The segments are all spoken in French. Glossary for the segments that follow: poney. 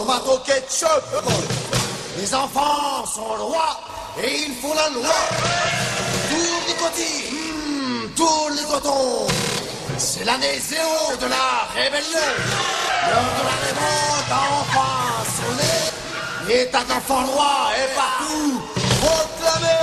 tomato ketchup. Les enfants sont rois et ils font la loi. Tour Nicotine, tourne les cotons. C'est l'année zéro de la rébellion. L'heure de la révolte a enfin sonné. L'état d'enfant roi est partout proclamé.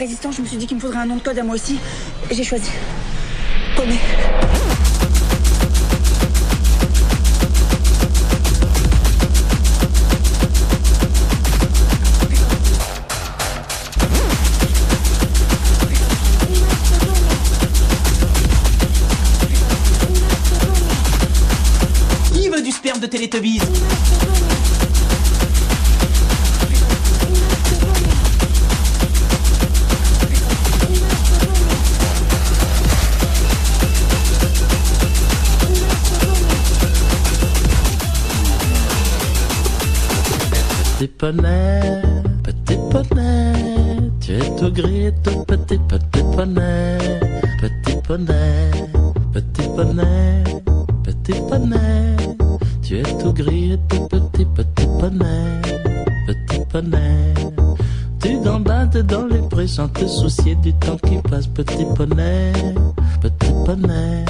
résistant, je me suis dit qu'il me faudrait un nom de code à moi aussi. Et j'ai choisi poney. Qui veut du sperme de Télétubbies ? Petit poney, tu es tout gris, tout petit, petit poney, petit poney, petit poney, petit poney, tu es tout gris, tout petit, petit poney, petit poney. Tu gambades dans les prés sans te soucier du temps qui passe, petit poney, petit poney.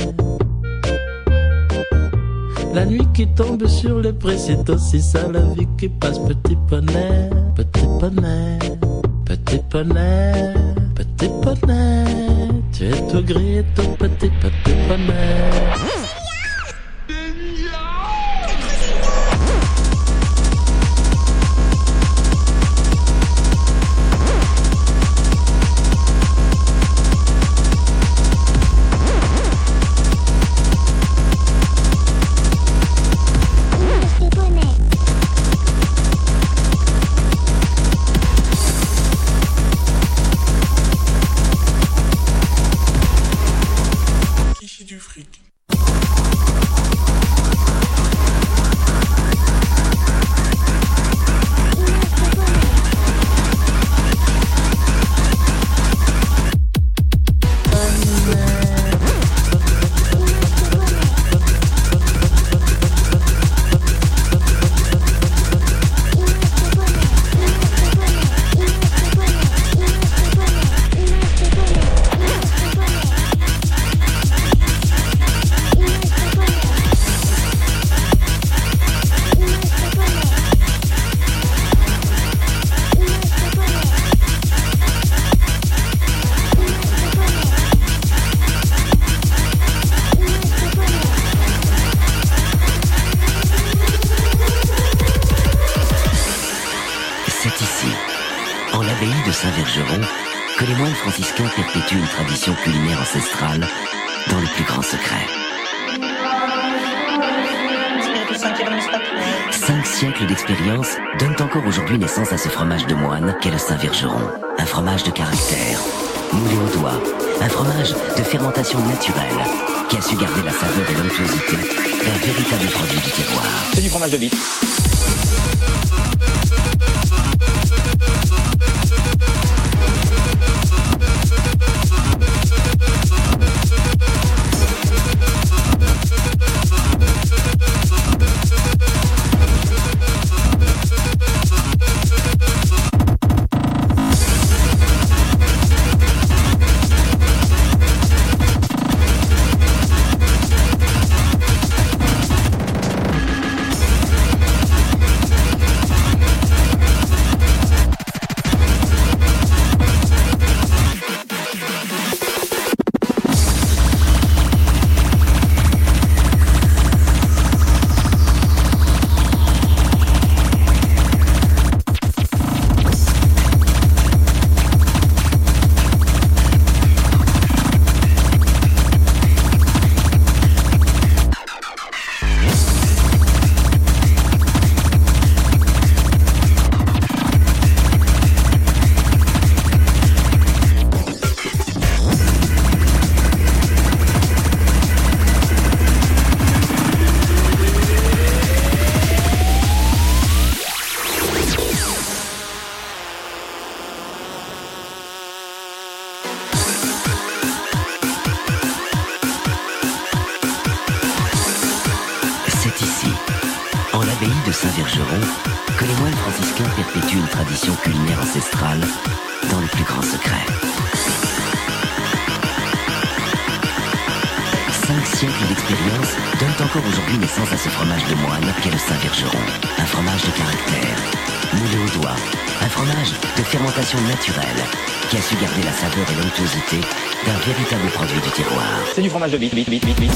La nuit qui tombe sur les prés, c'est aussi ça la vie qui passe. Petit poney, petit poney, petit poney, petit poney, tu es tout gris, tout petit, petit poney. C'est ici, en l'abbaye de Saint-Vergeron, que les moines franciscains perpétuent une tradition culinaire ancestrale dans le plus grand secret. 5 siècles d'expérience donnent encore aujourd'hui naissance à ce fromage de moine qu'est le Saint-Vergeron. Un fromage de caractère, moulé au doigt, un fromage de fermentation naturelle qui a su garder la saveur et l'onctuosité d'un véritable produit du terroir. C'est du fromage de bite. De Saint-Vergeron, que les moines franciscains perpétuent une tradition culinaire ancestrale dans le plus grand secret. 5 siècles d'expérience donnent encore aujourd'hui naissance à ce fromage de moine qu'est le Saint-Vergeron. Un fromage de caractère, moulé au doigt, un fromage de fermentation naturelle qui a su garder la saveur et l'onctuosité d'un véritable produit du terroir. C'est du fromage de bite, bite, bite, bite, bite.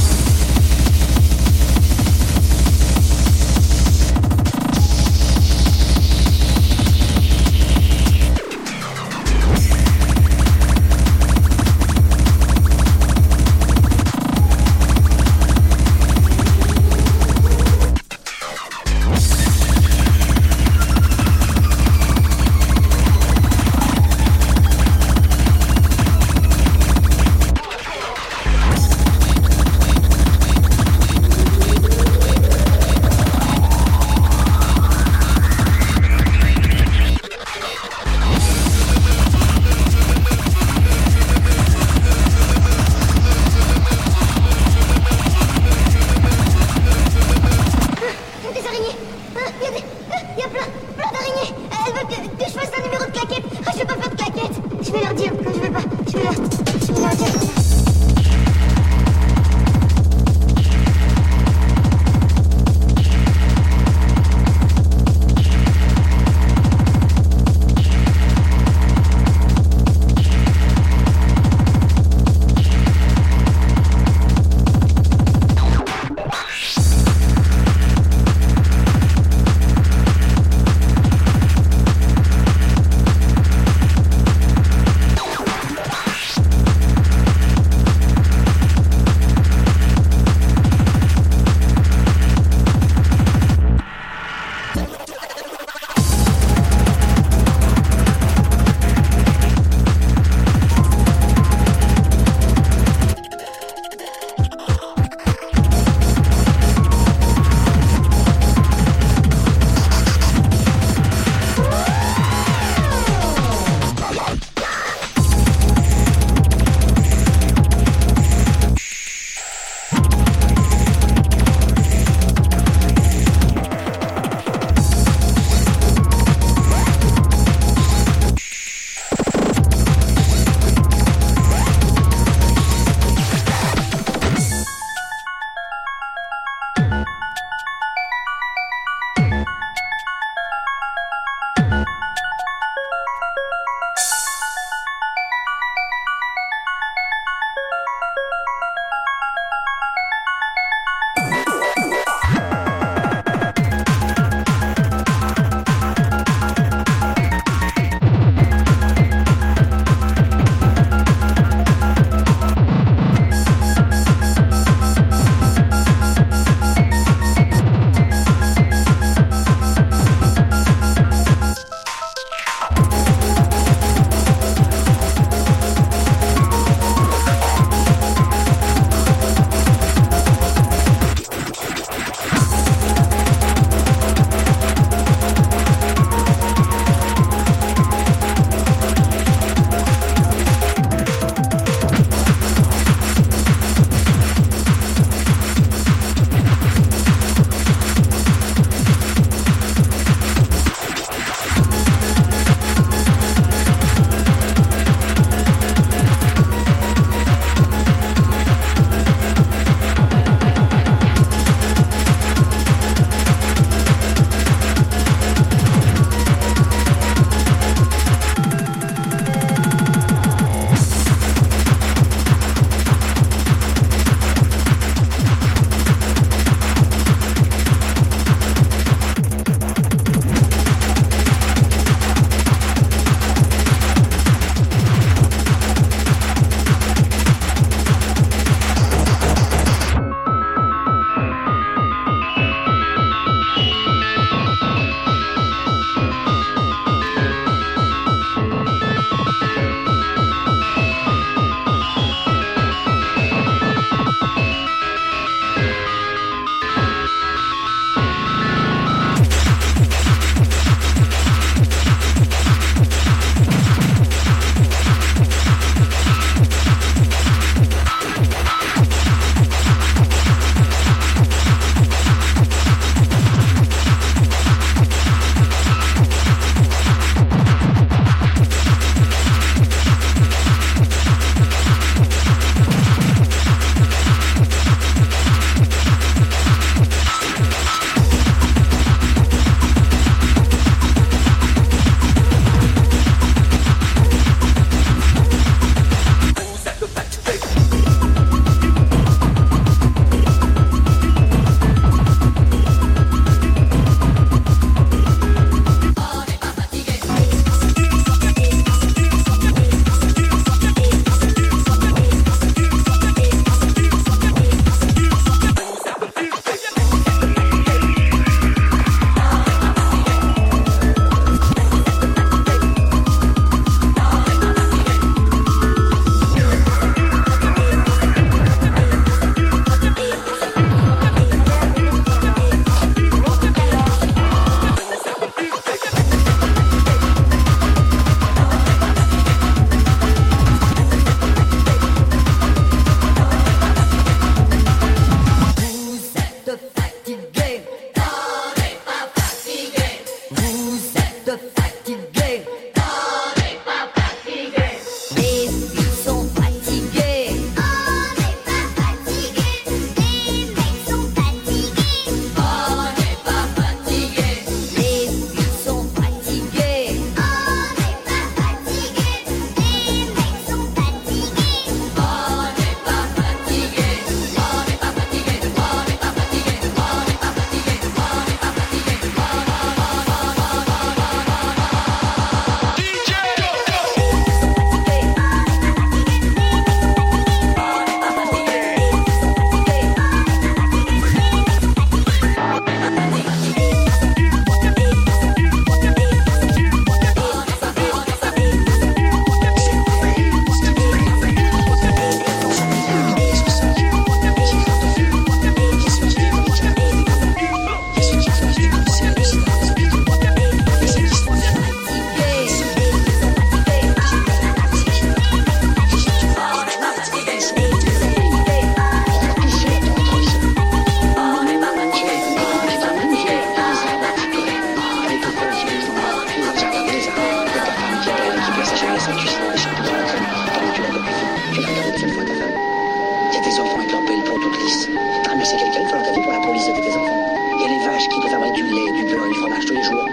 ça, tu sais, les champions de la crème. T'en as tu l'as comme une femme, tu l'as regardé une seule fois ta femme. Il y a tes enfants avec leur pelle pour toute lisse. T'as mieux, c'est quelqu'un qui faut l'engager pour la police, c'était tes enfants. Il y a les vaches qui te fabriquent du lait, du beurre et du fromage tous les jours.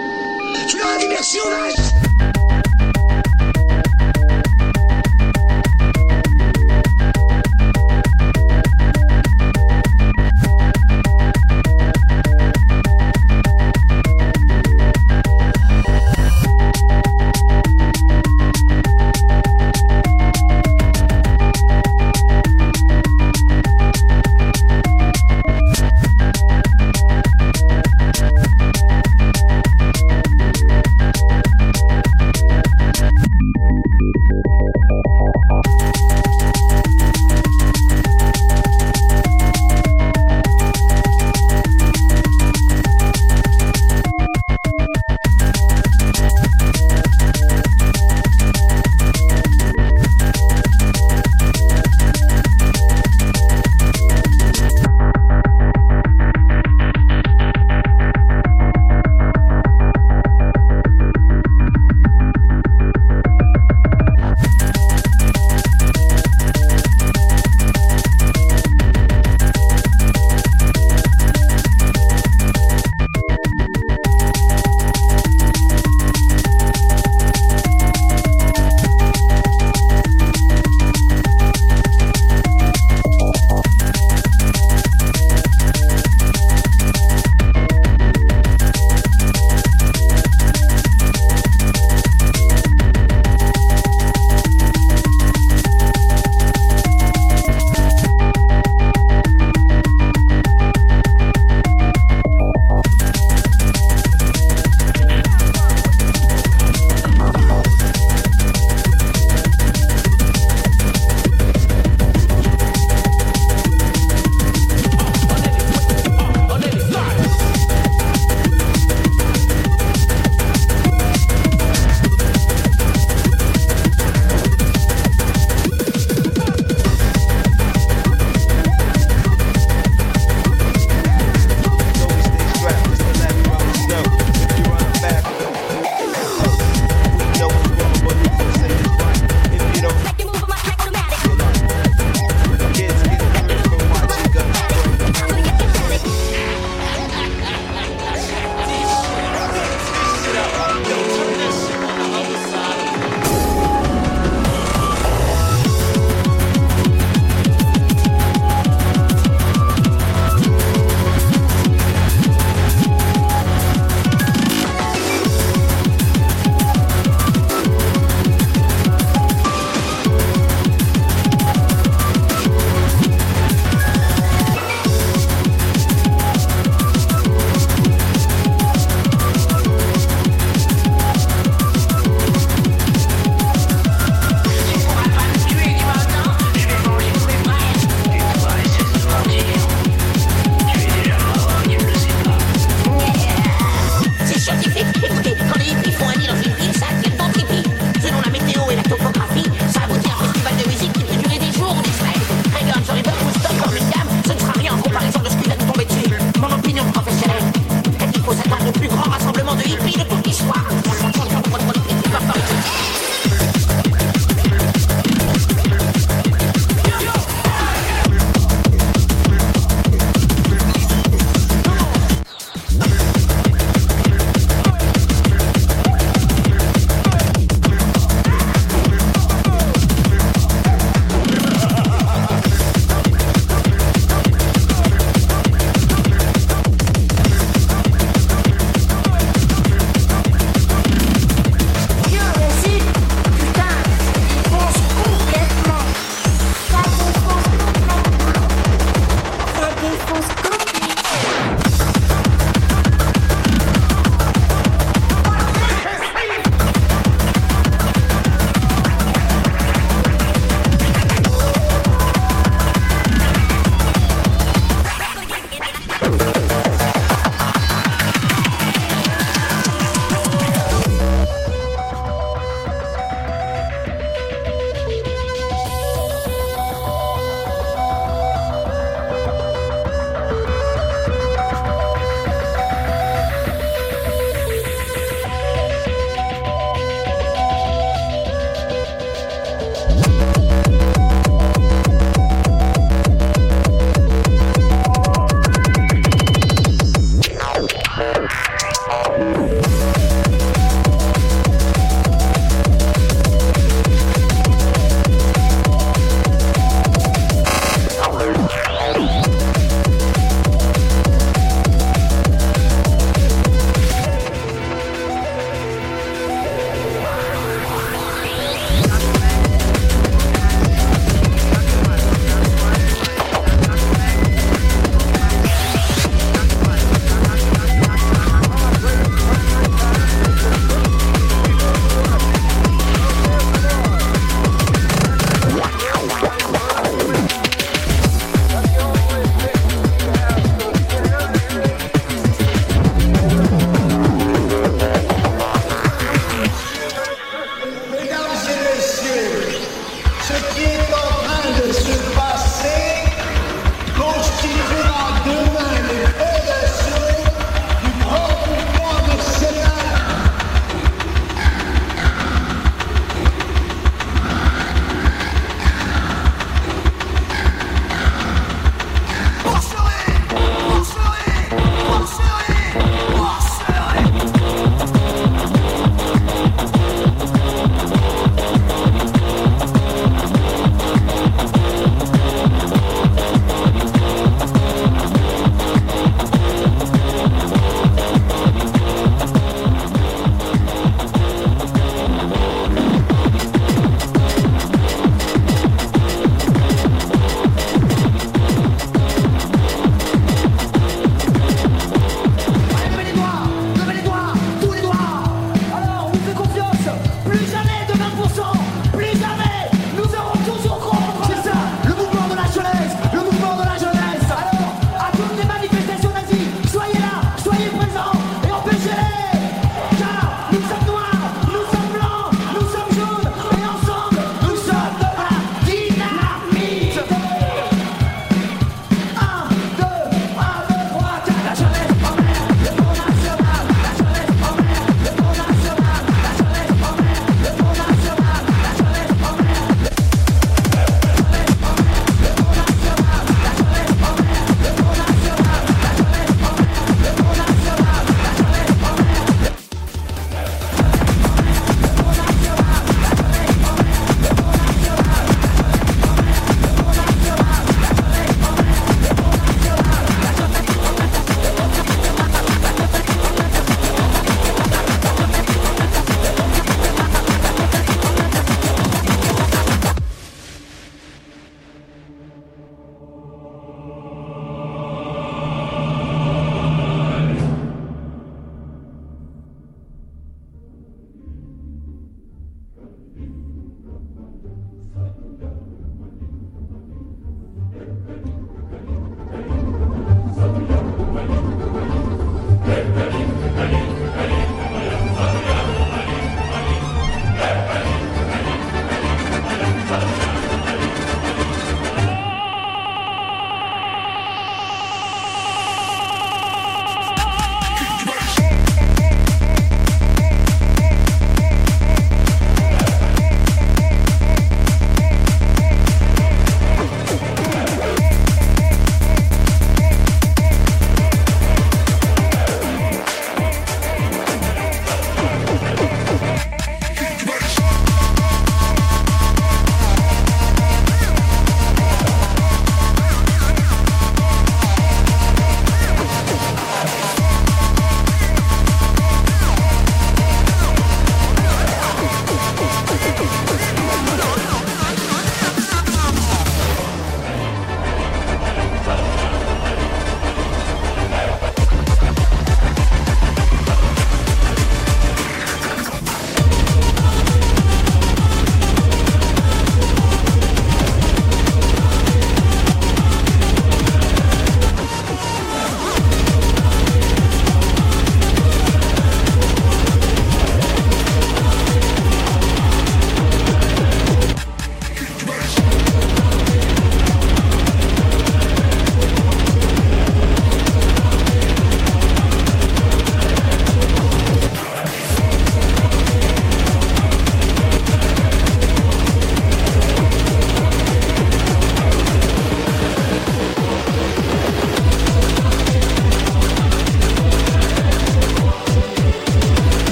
Tu leur as dit merci aux vaches!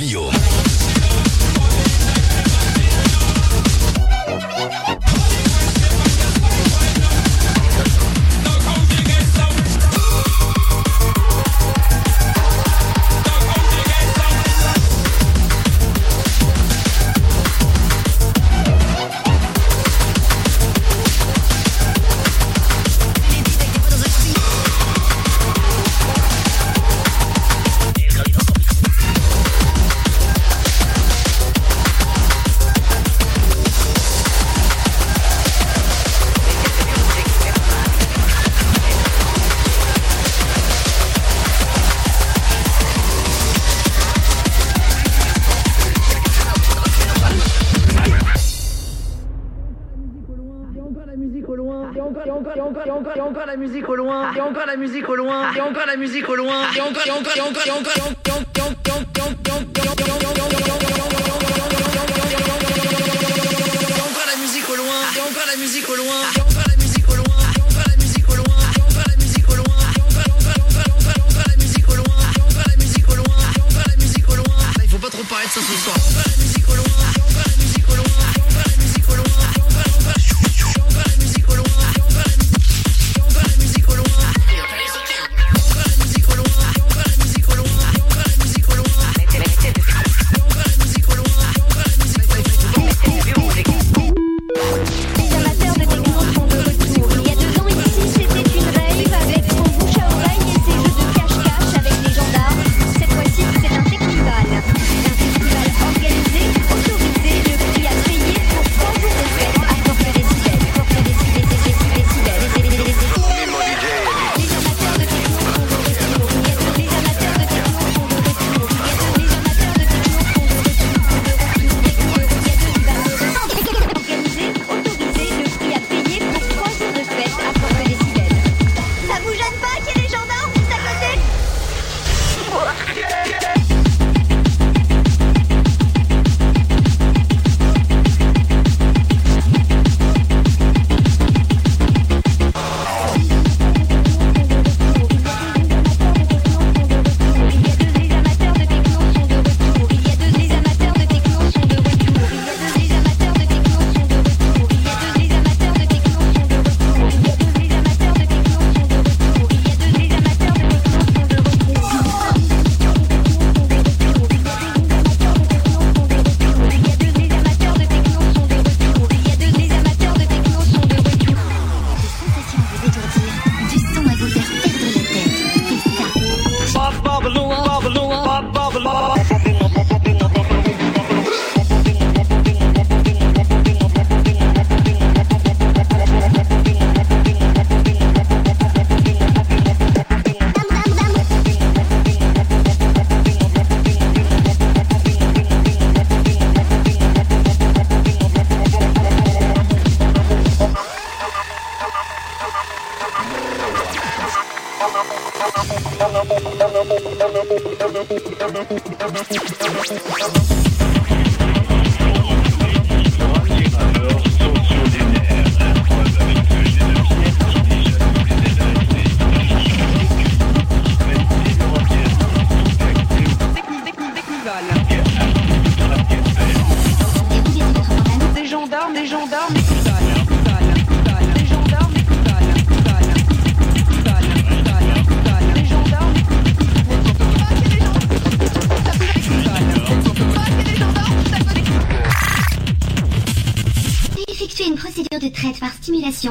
Guillaume.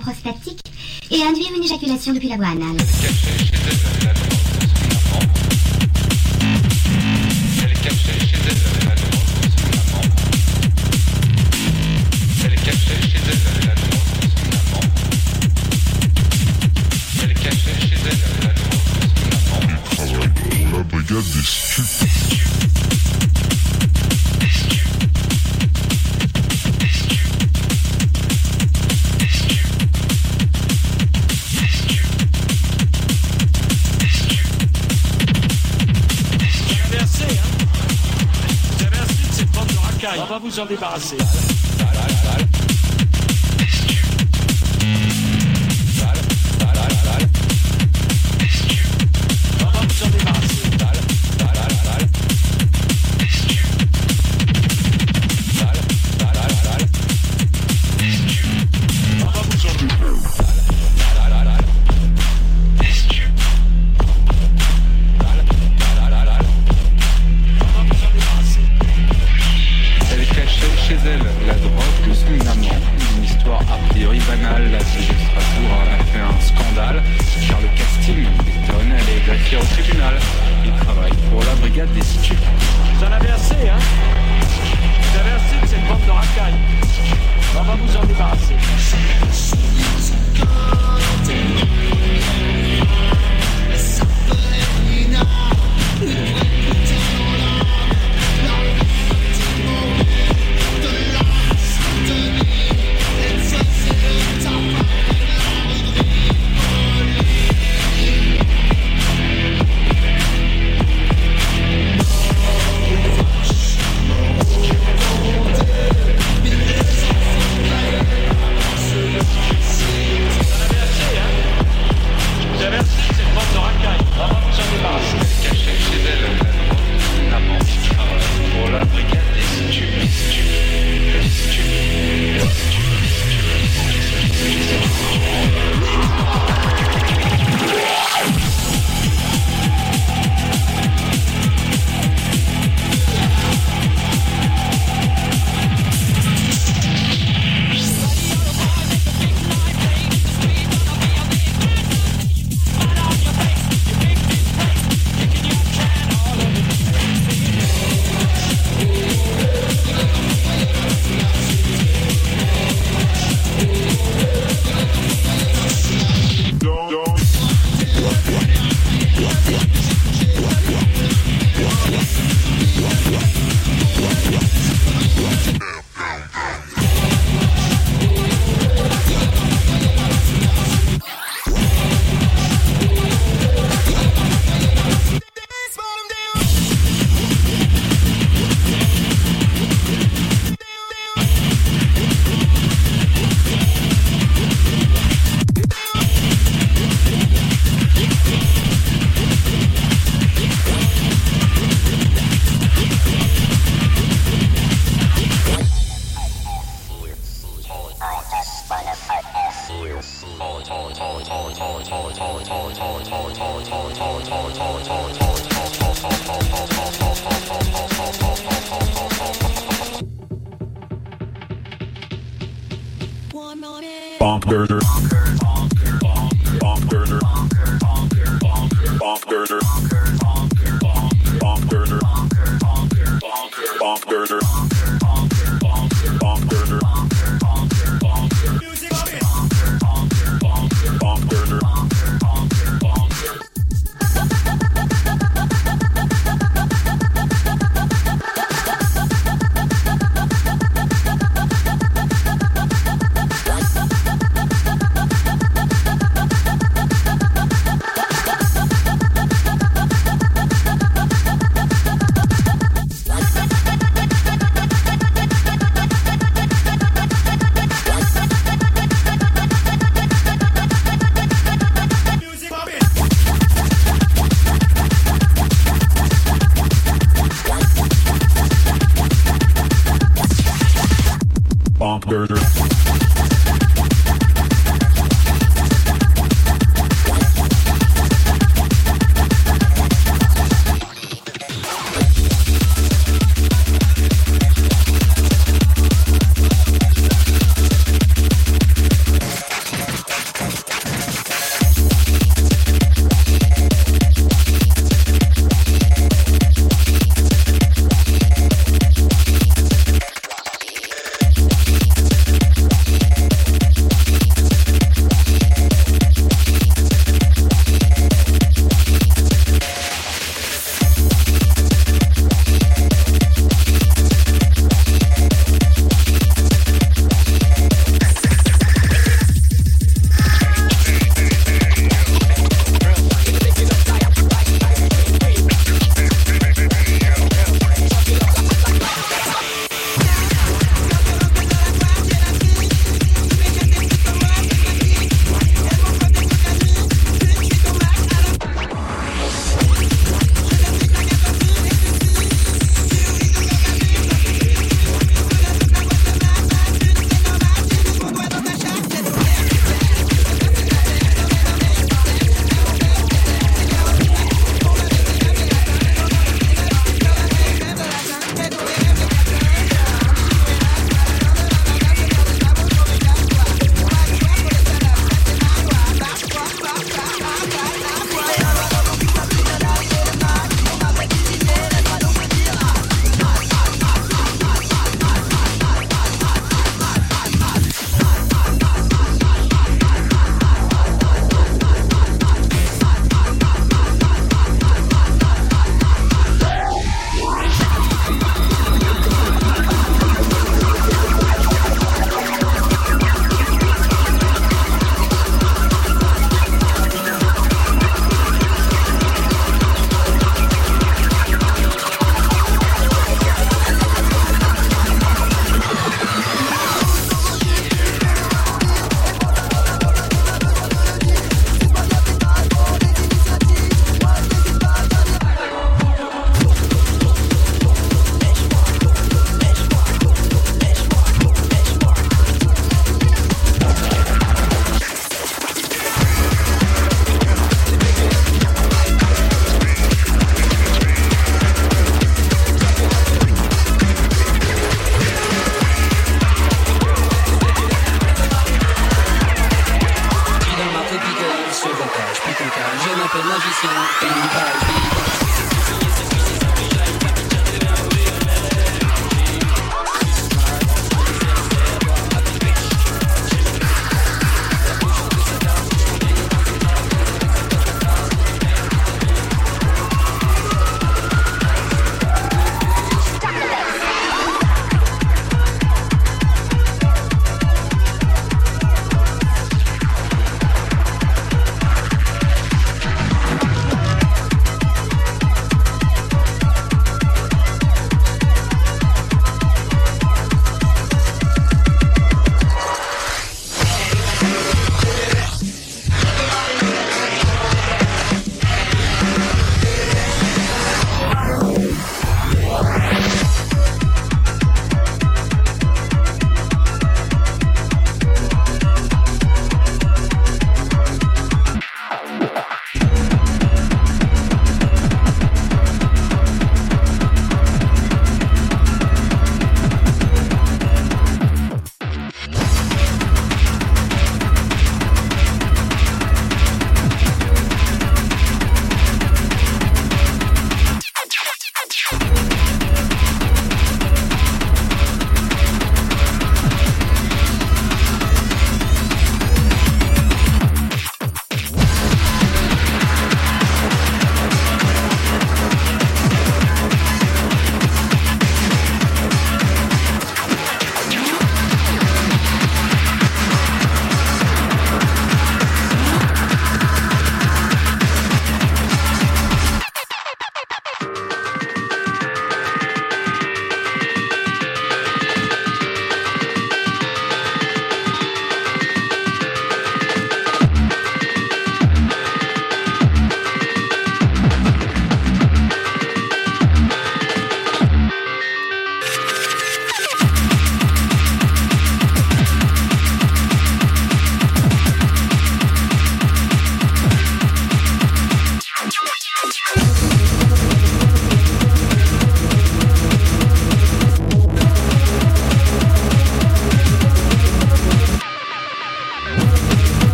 Prostatique et induire une éjaculation depuis la voie anale. Vous en débarrasser. On va vous en débarrasser.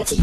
parti.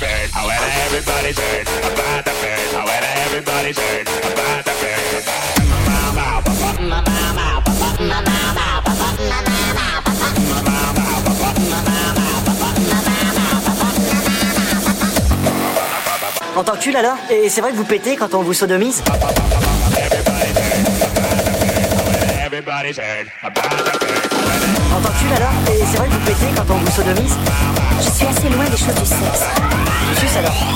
bird. I wanna everybody bird. About the bird. I wanna everybody bird. About the bird. On t'encule alors? Et c'est vrai que vous pétez quand on vous sodomise? On t'encule alors? Et c'est vrai que vous pétez quand on vous sodomise? Je suis assez loin des choses du sexe. Juste alors.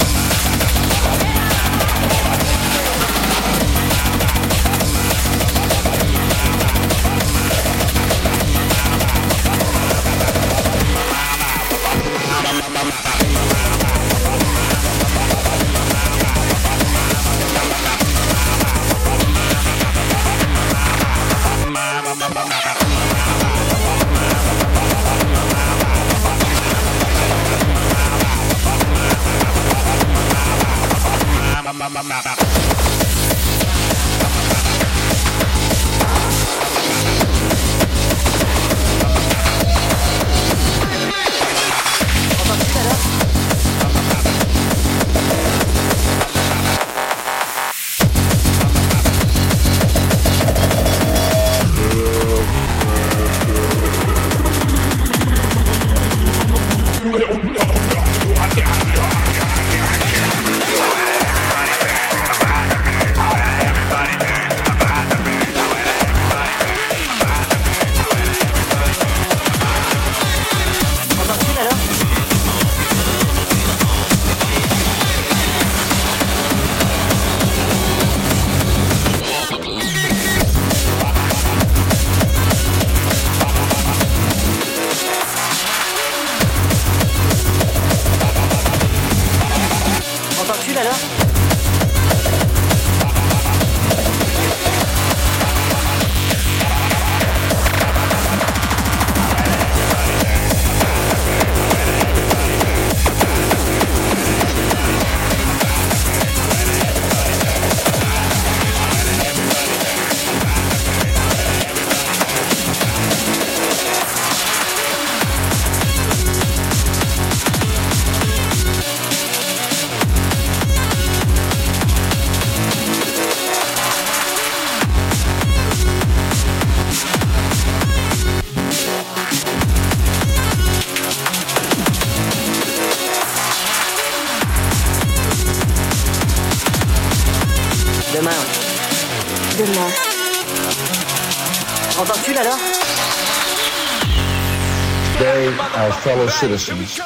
Today, our fellow citizens,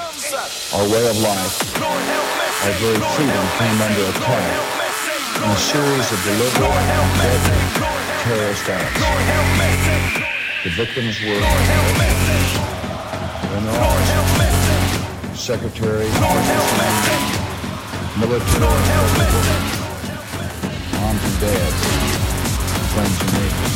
our way of life, our very freedom came under attack in a series of deliberate and deadly terrorist acts. The victims were generals, secretary, military, moms and dads, friends and neighbors.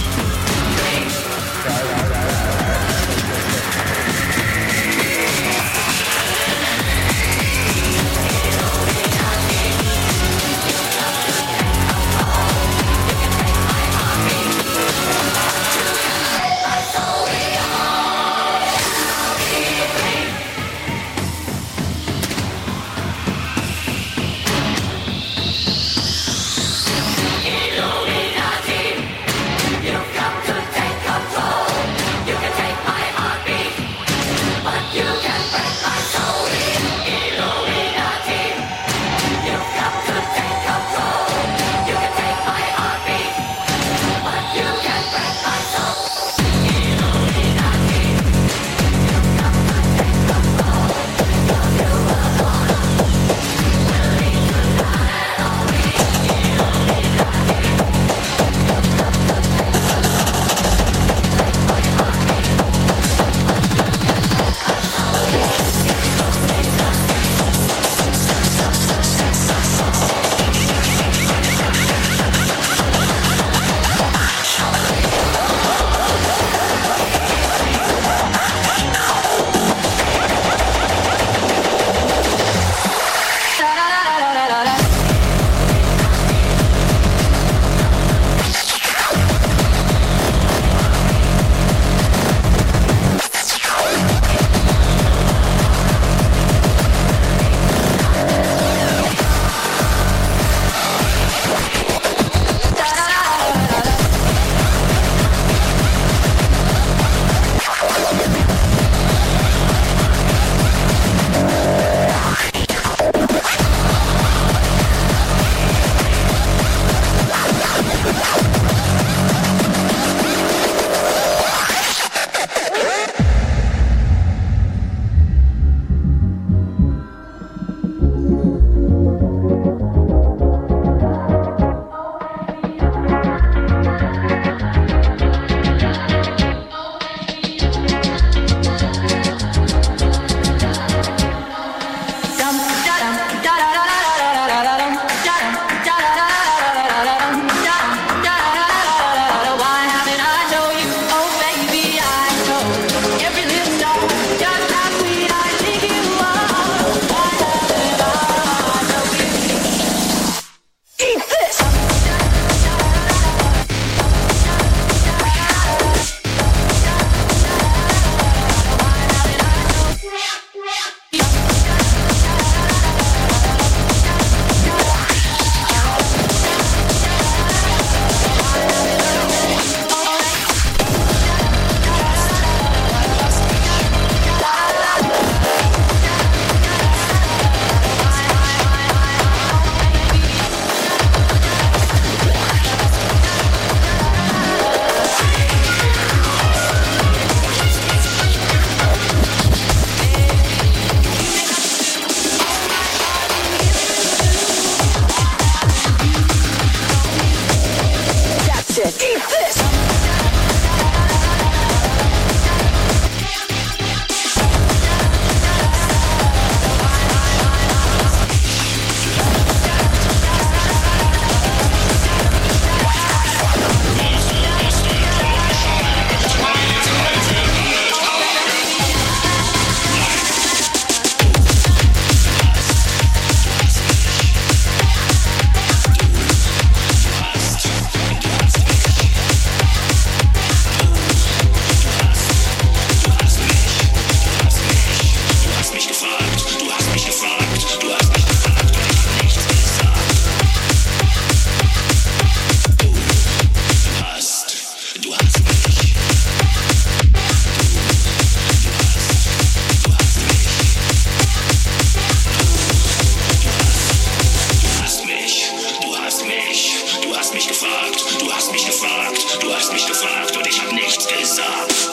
Du hast mich gefragt und ich hab nichts gesagt.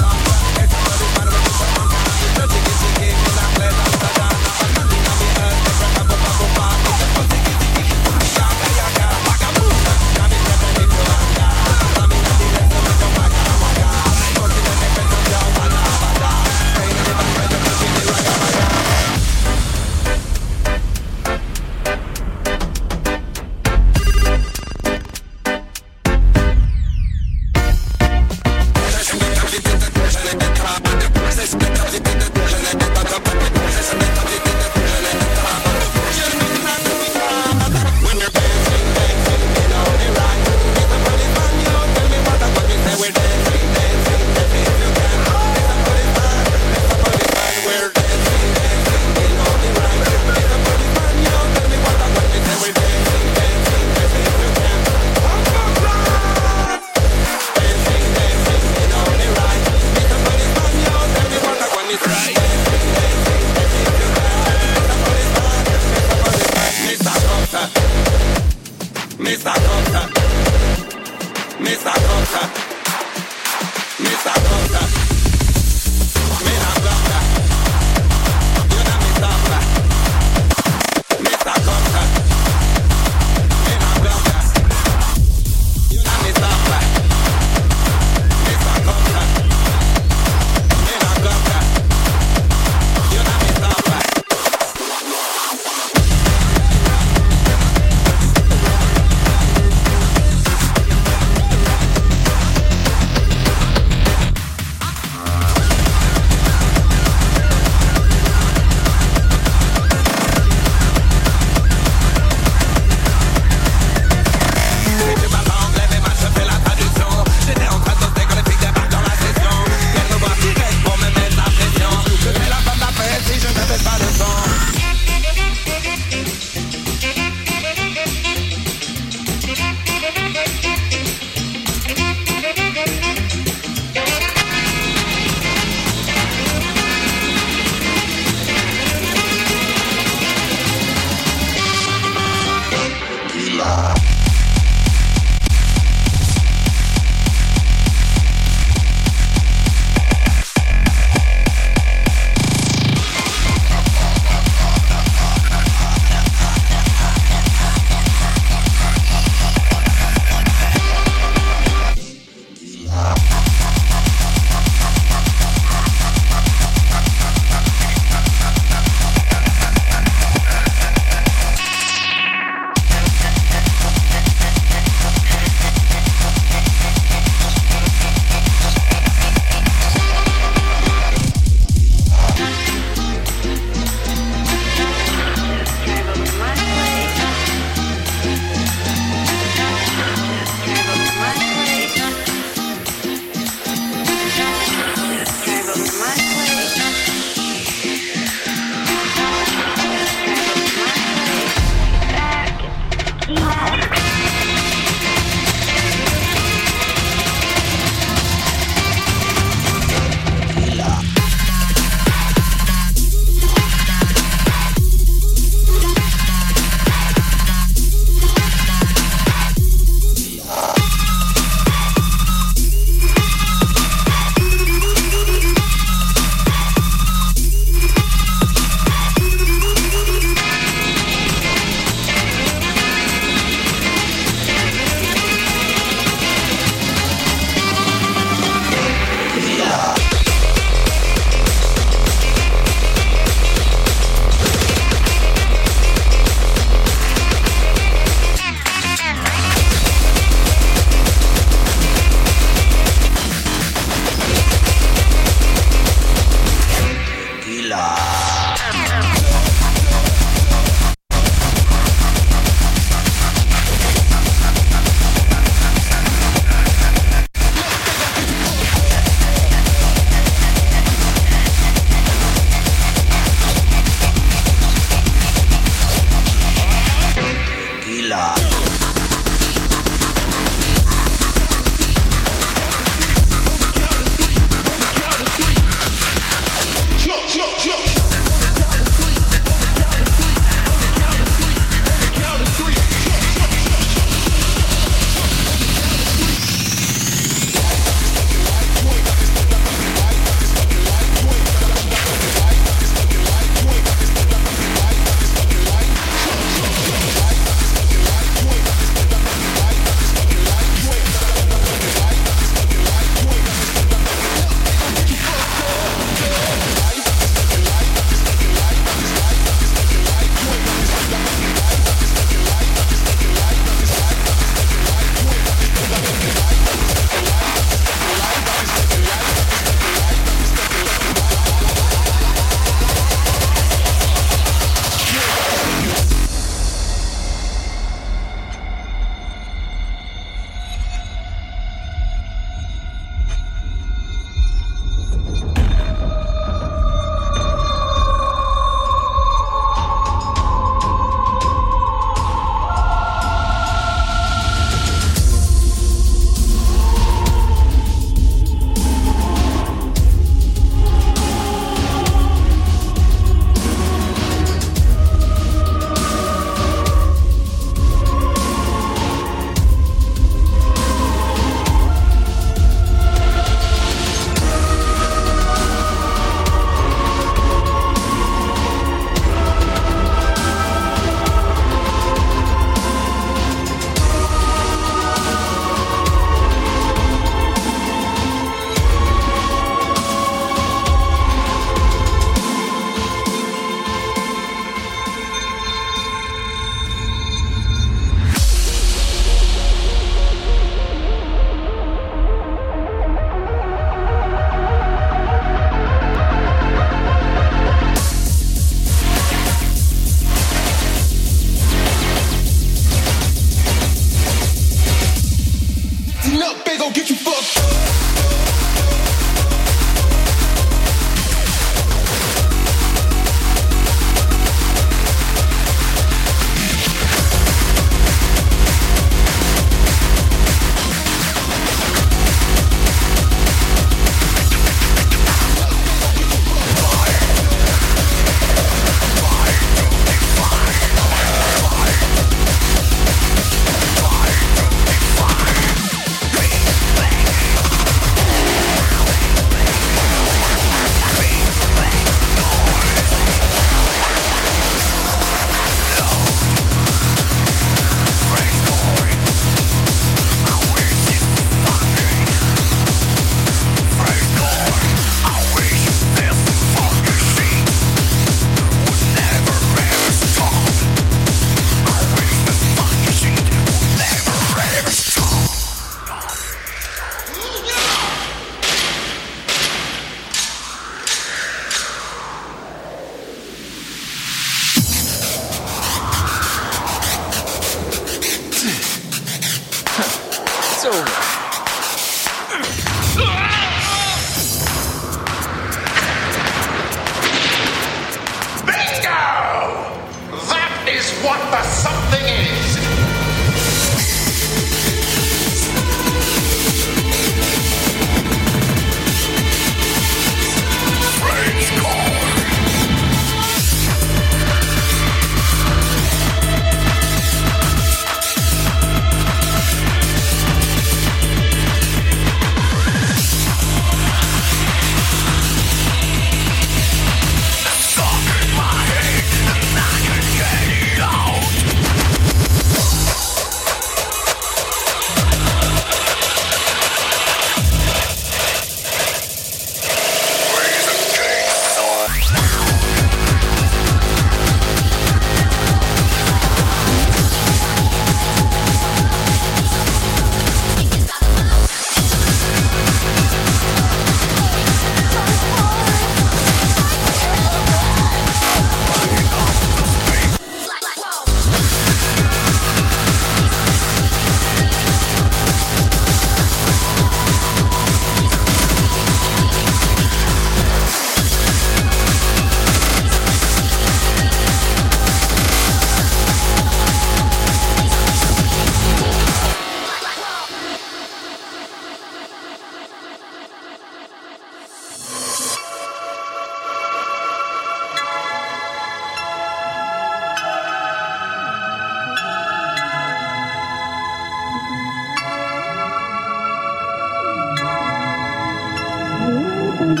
Love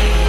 it.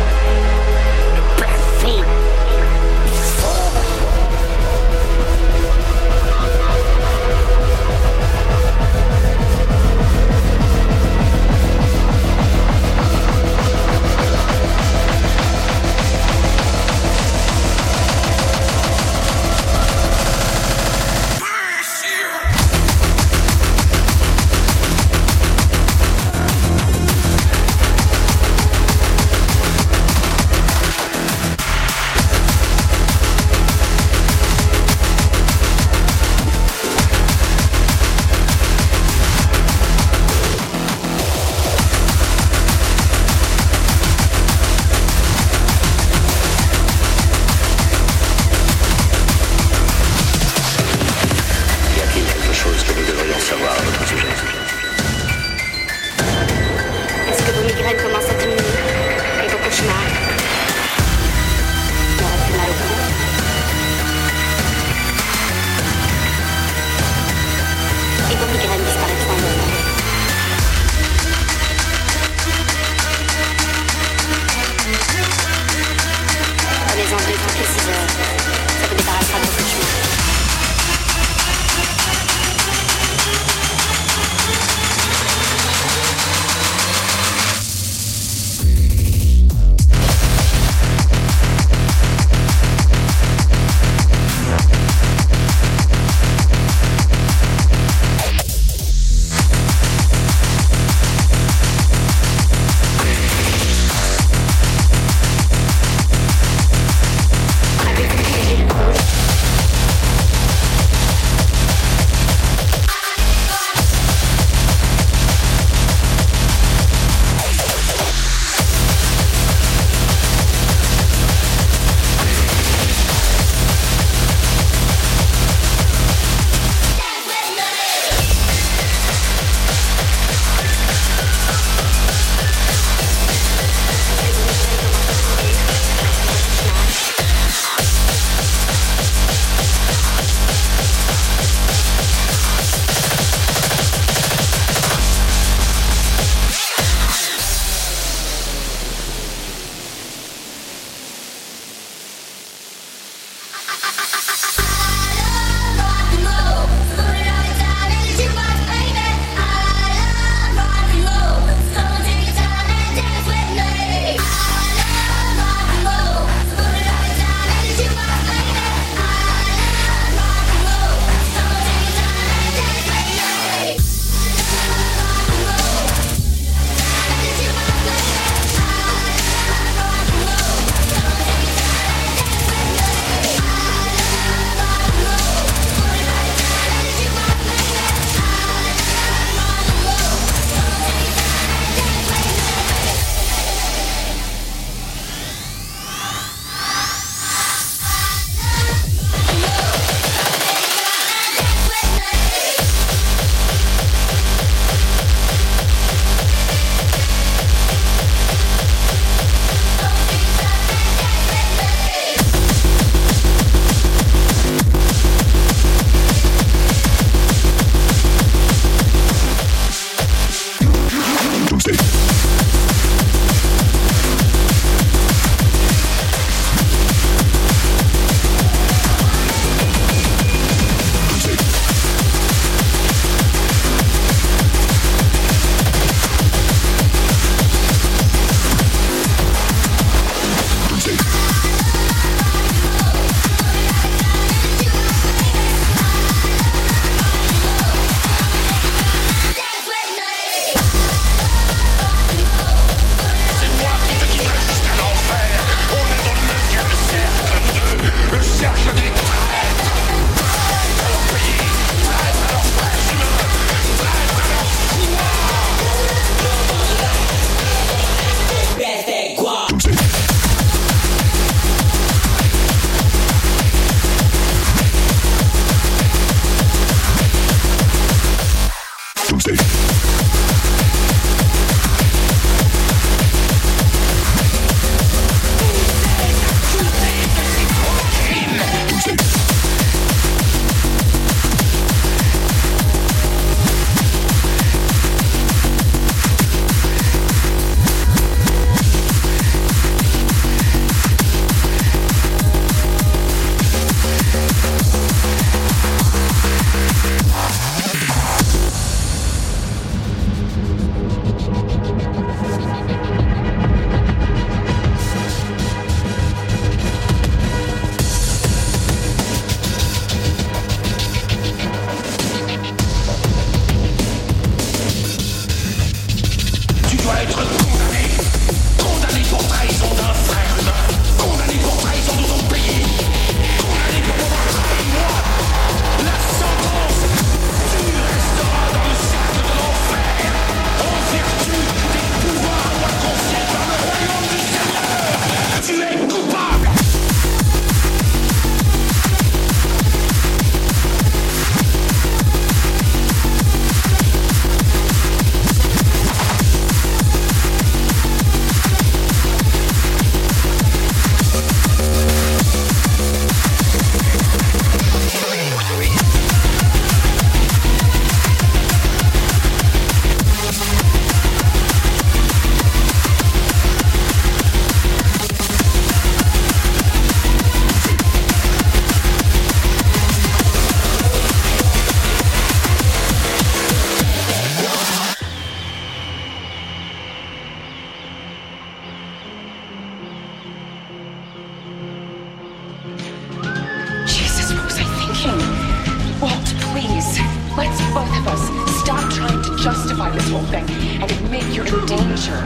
justify this whole thing and admit you're in danger.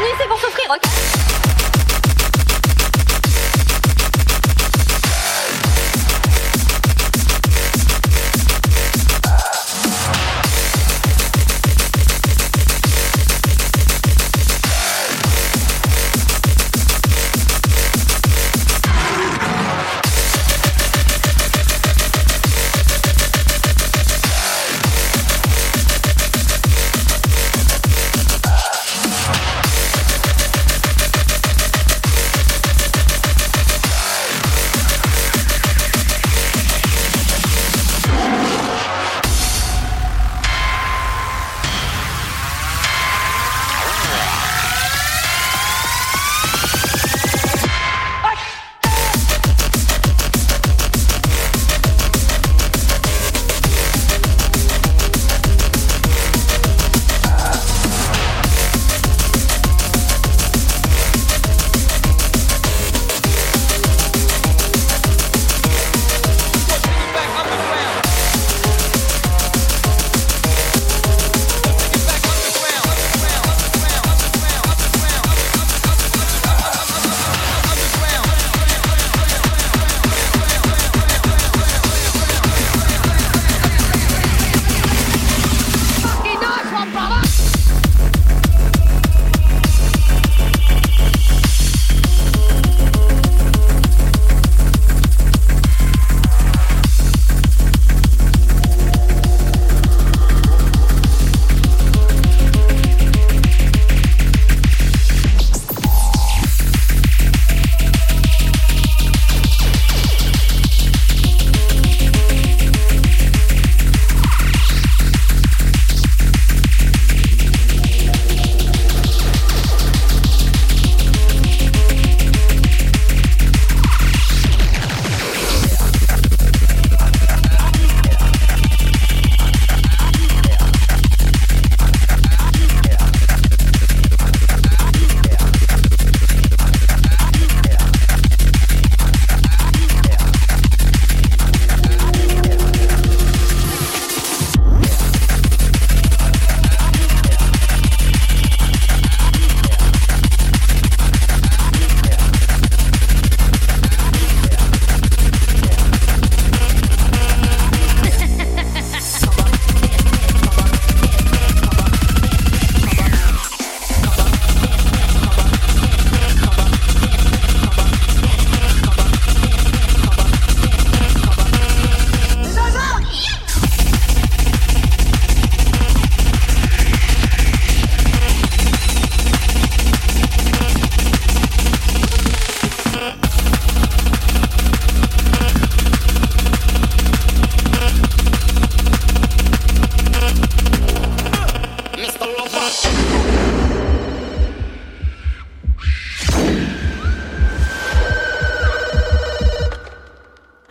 nuit, c'est pour s'offrir, ok?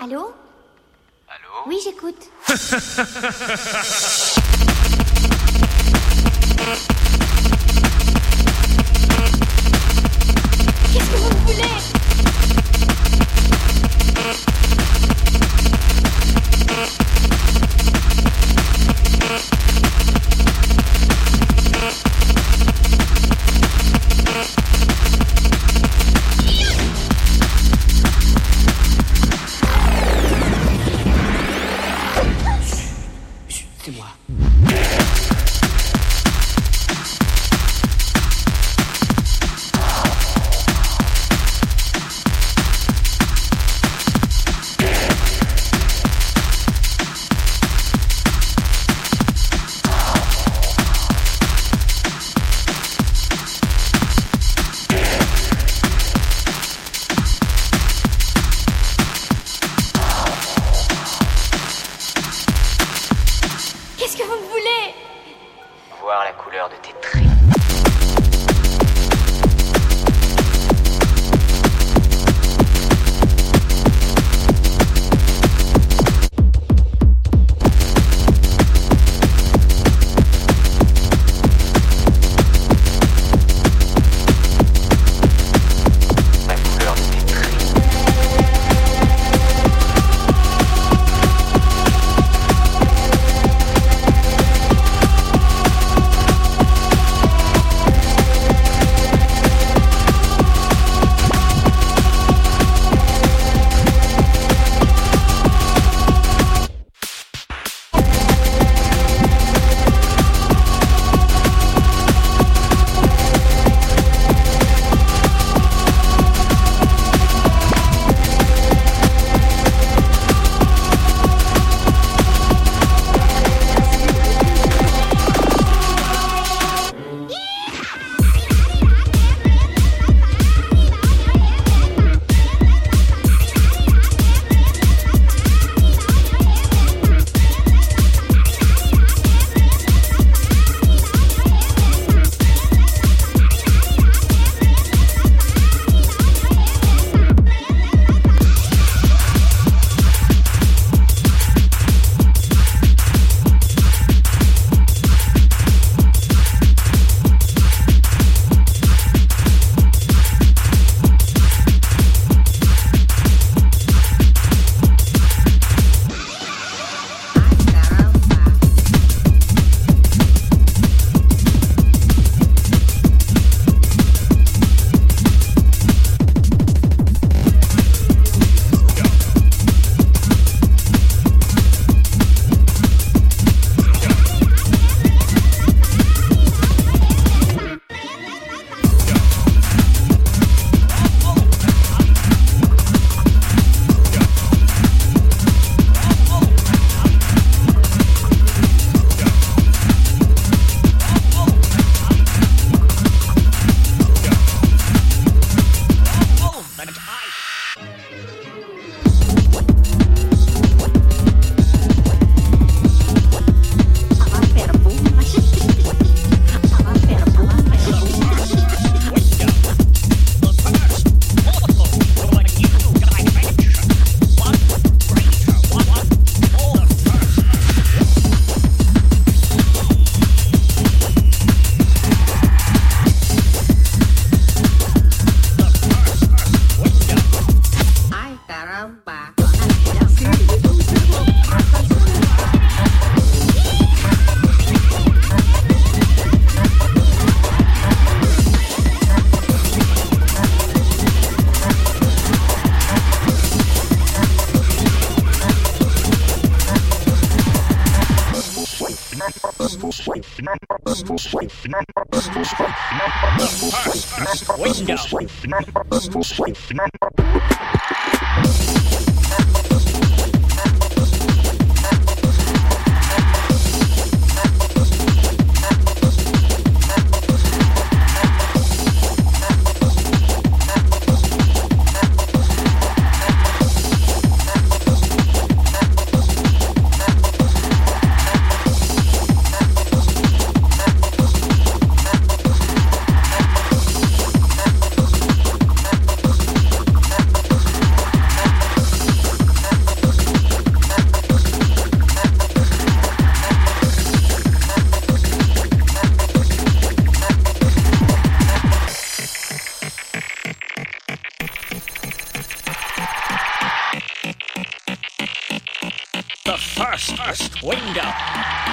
Allô? Allô? Oui, j'écoute. Qu'est-ce que vous voulez? C'est moi. First window.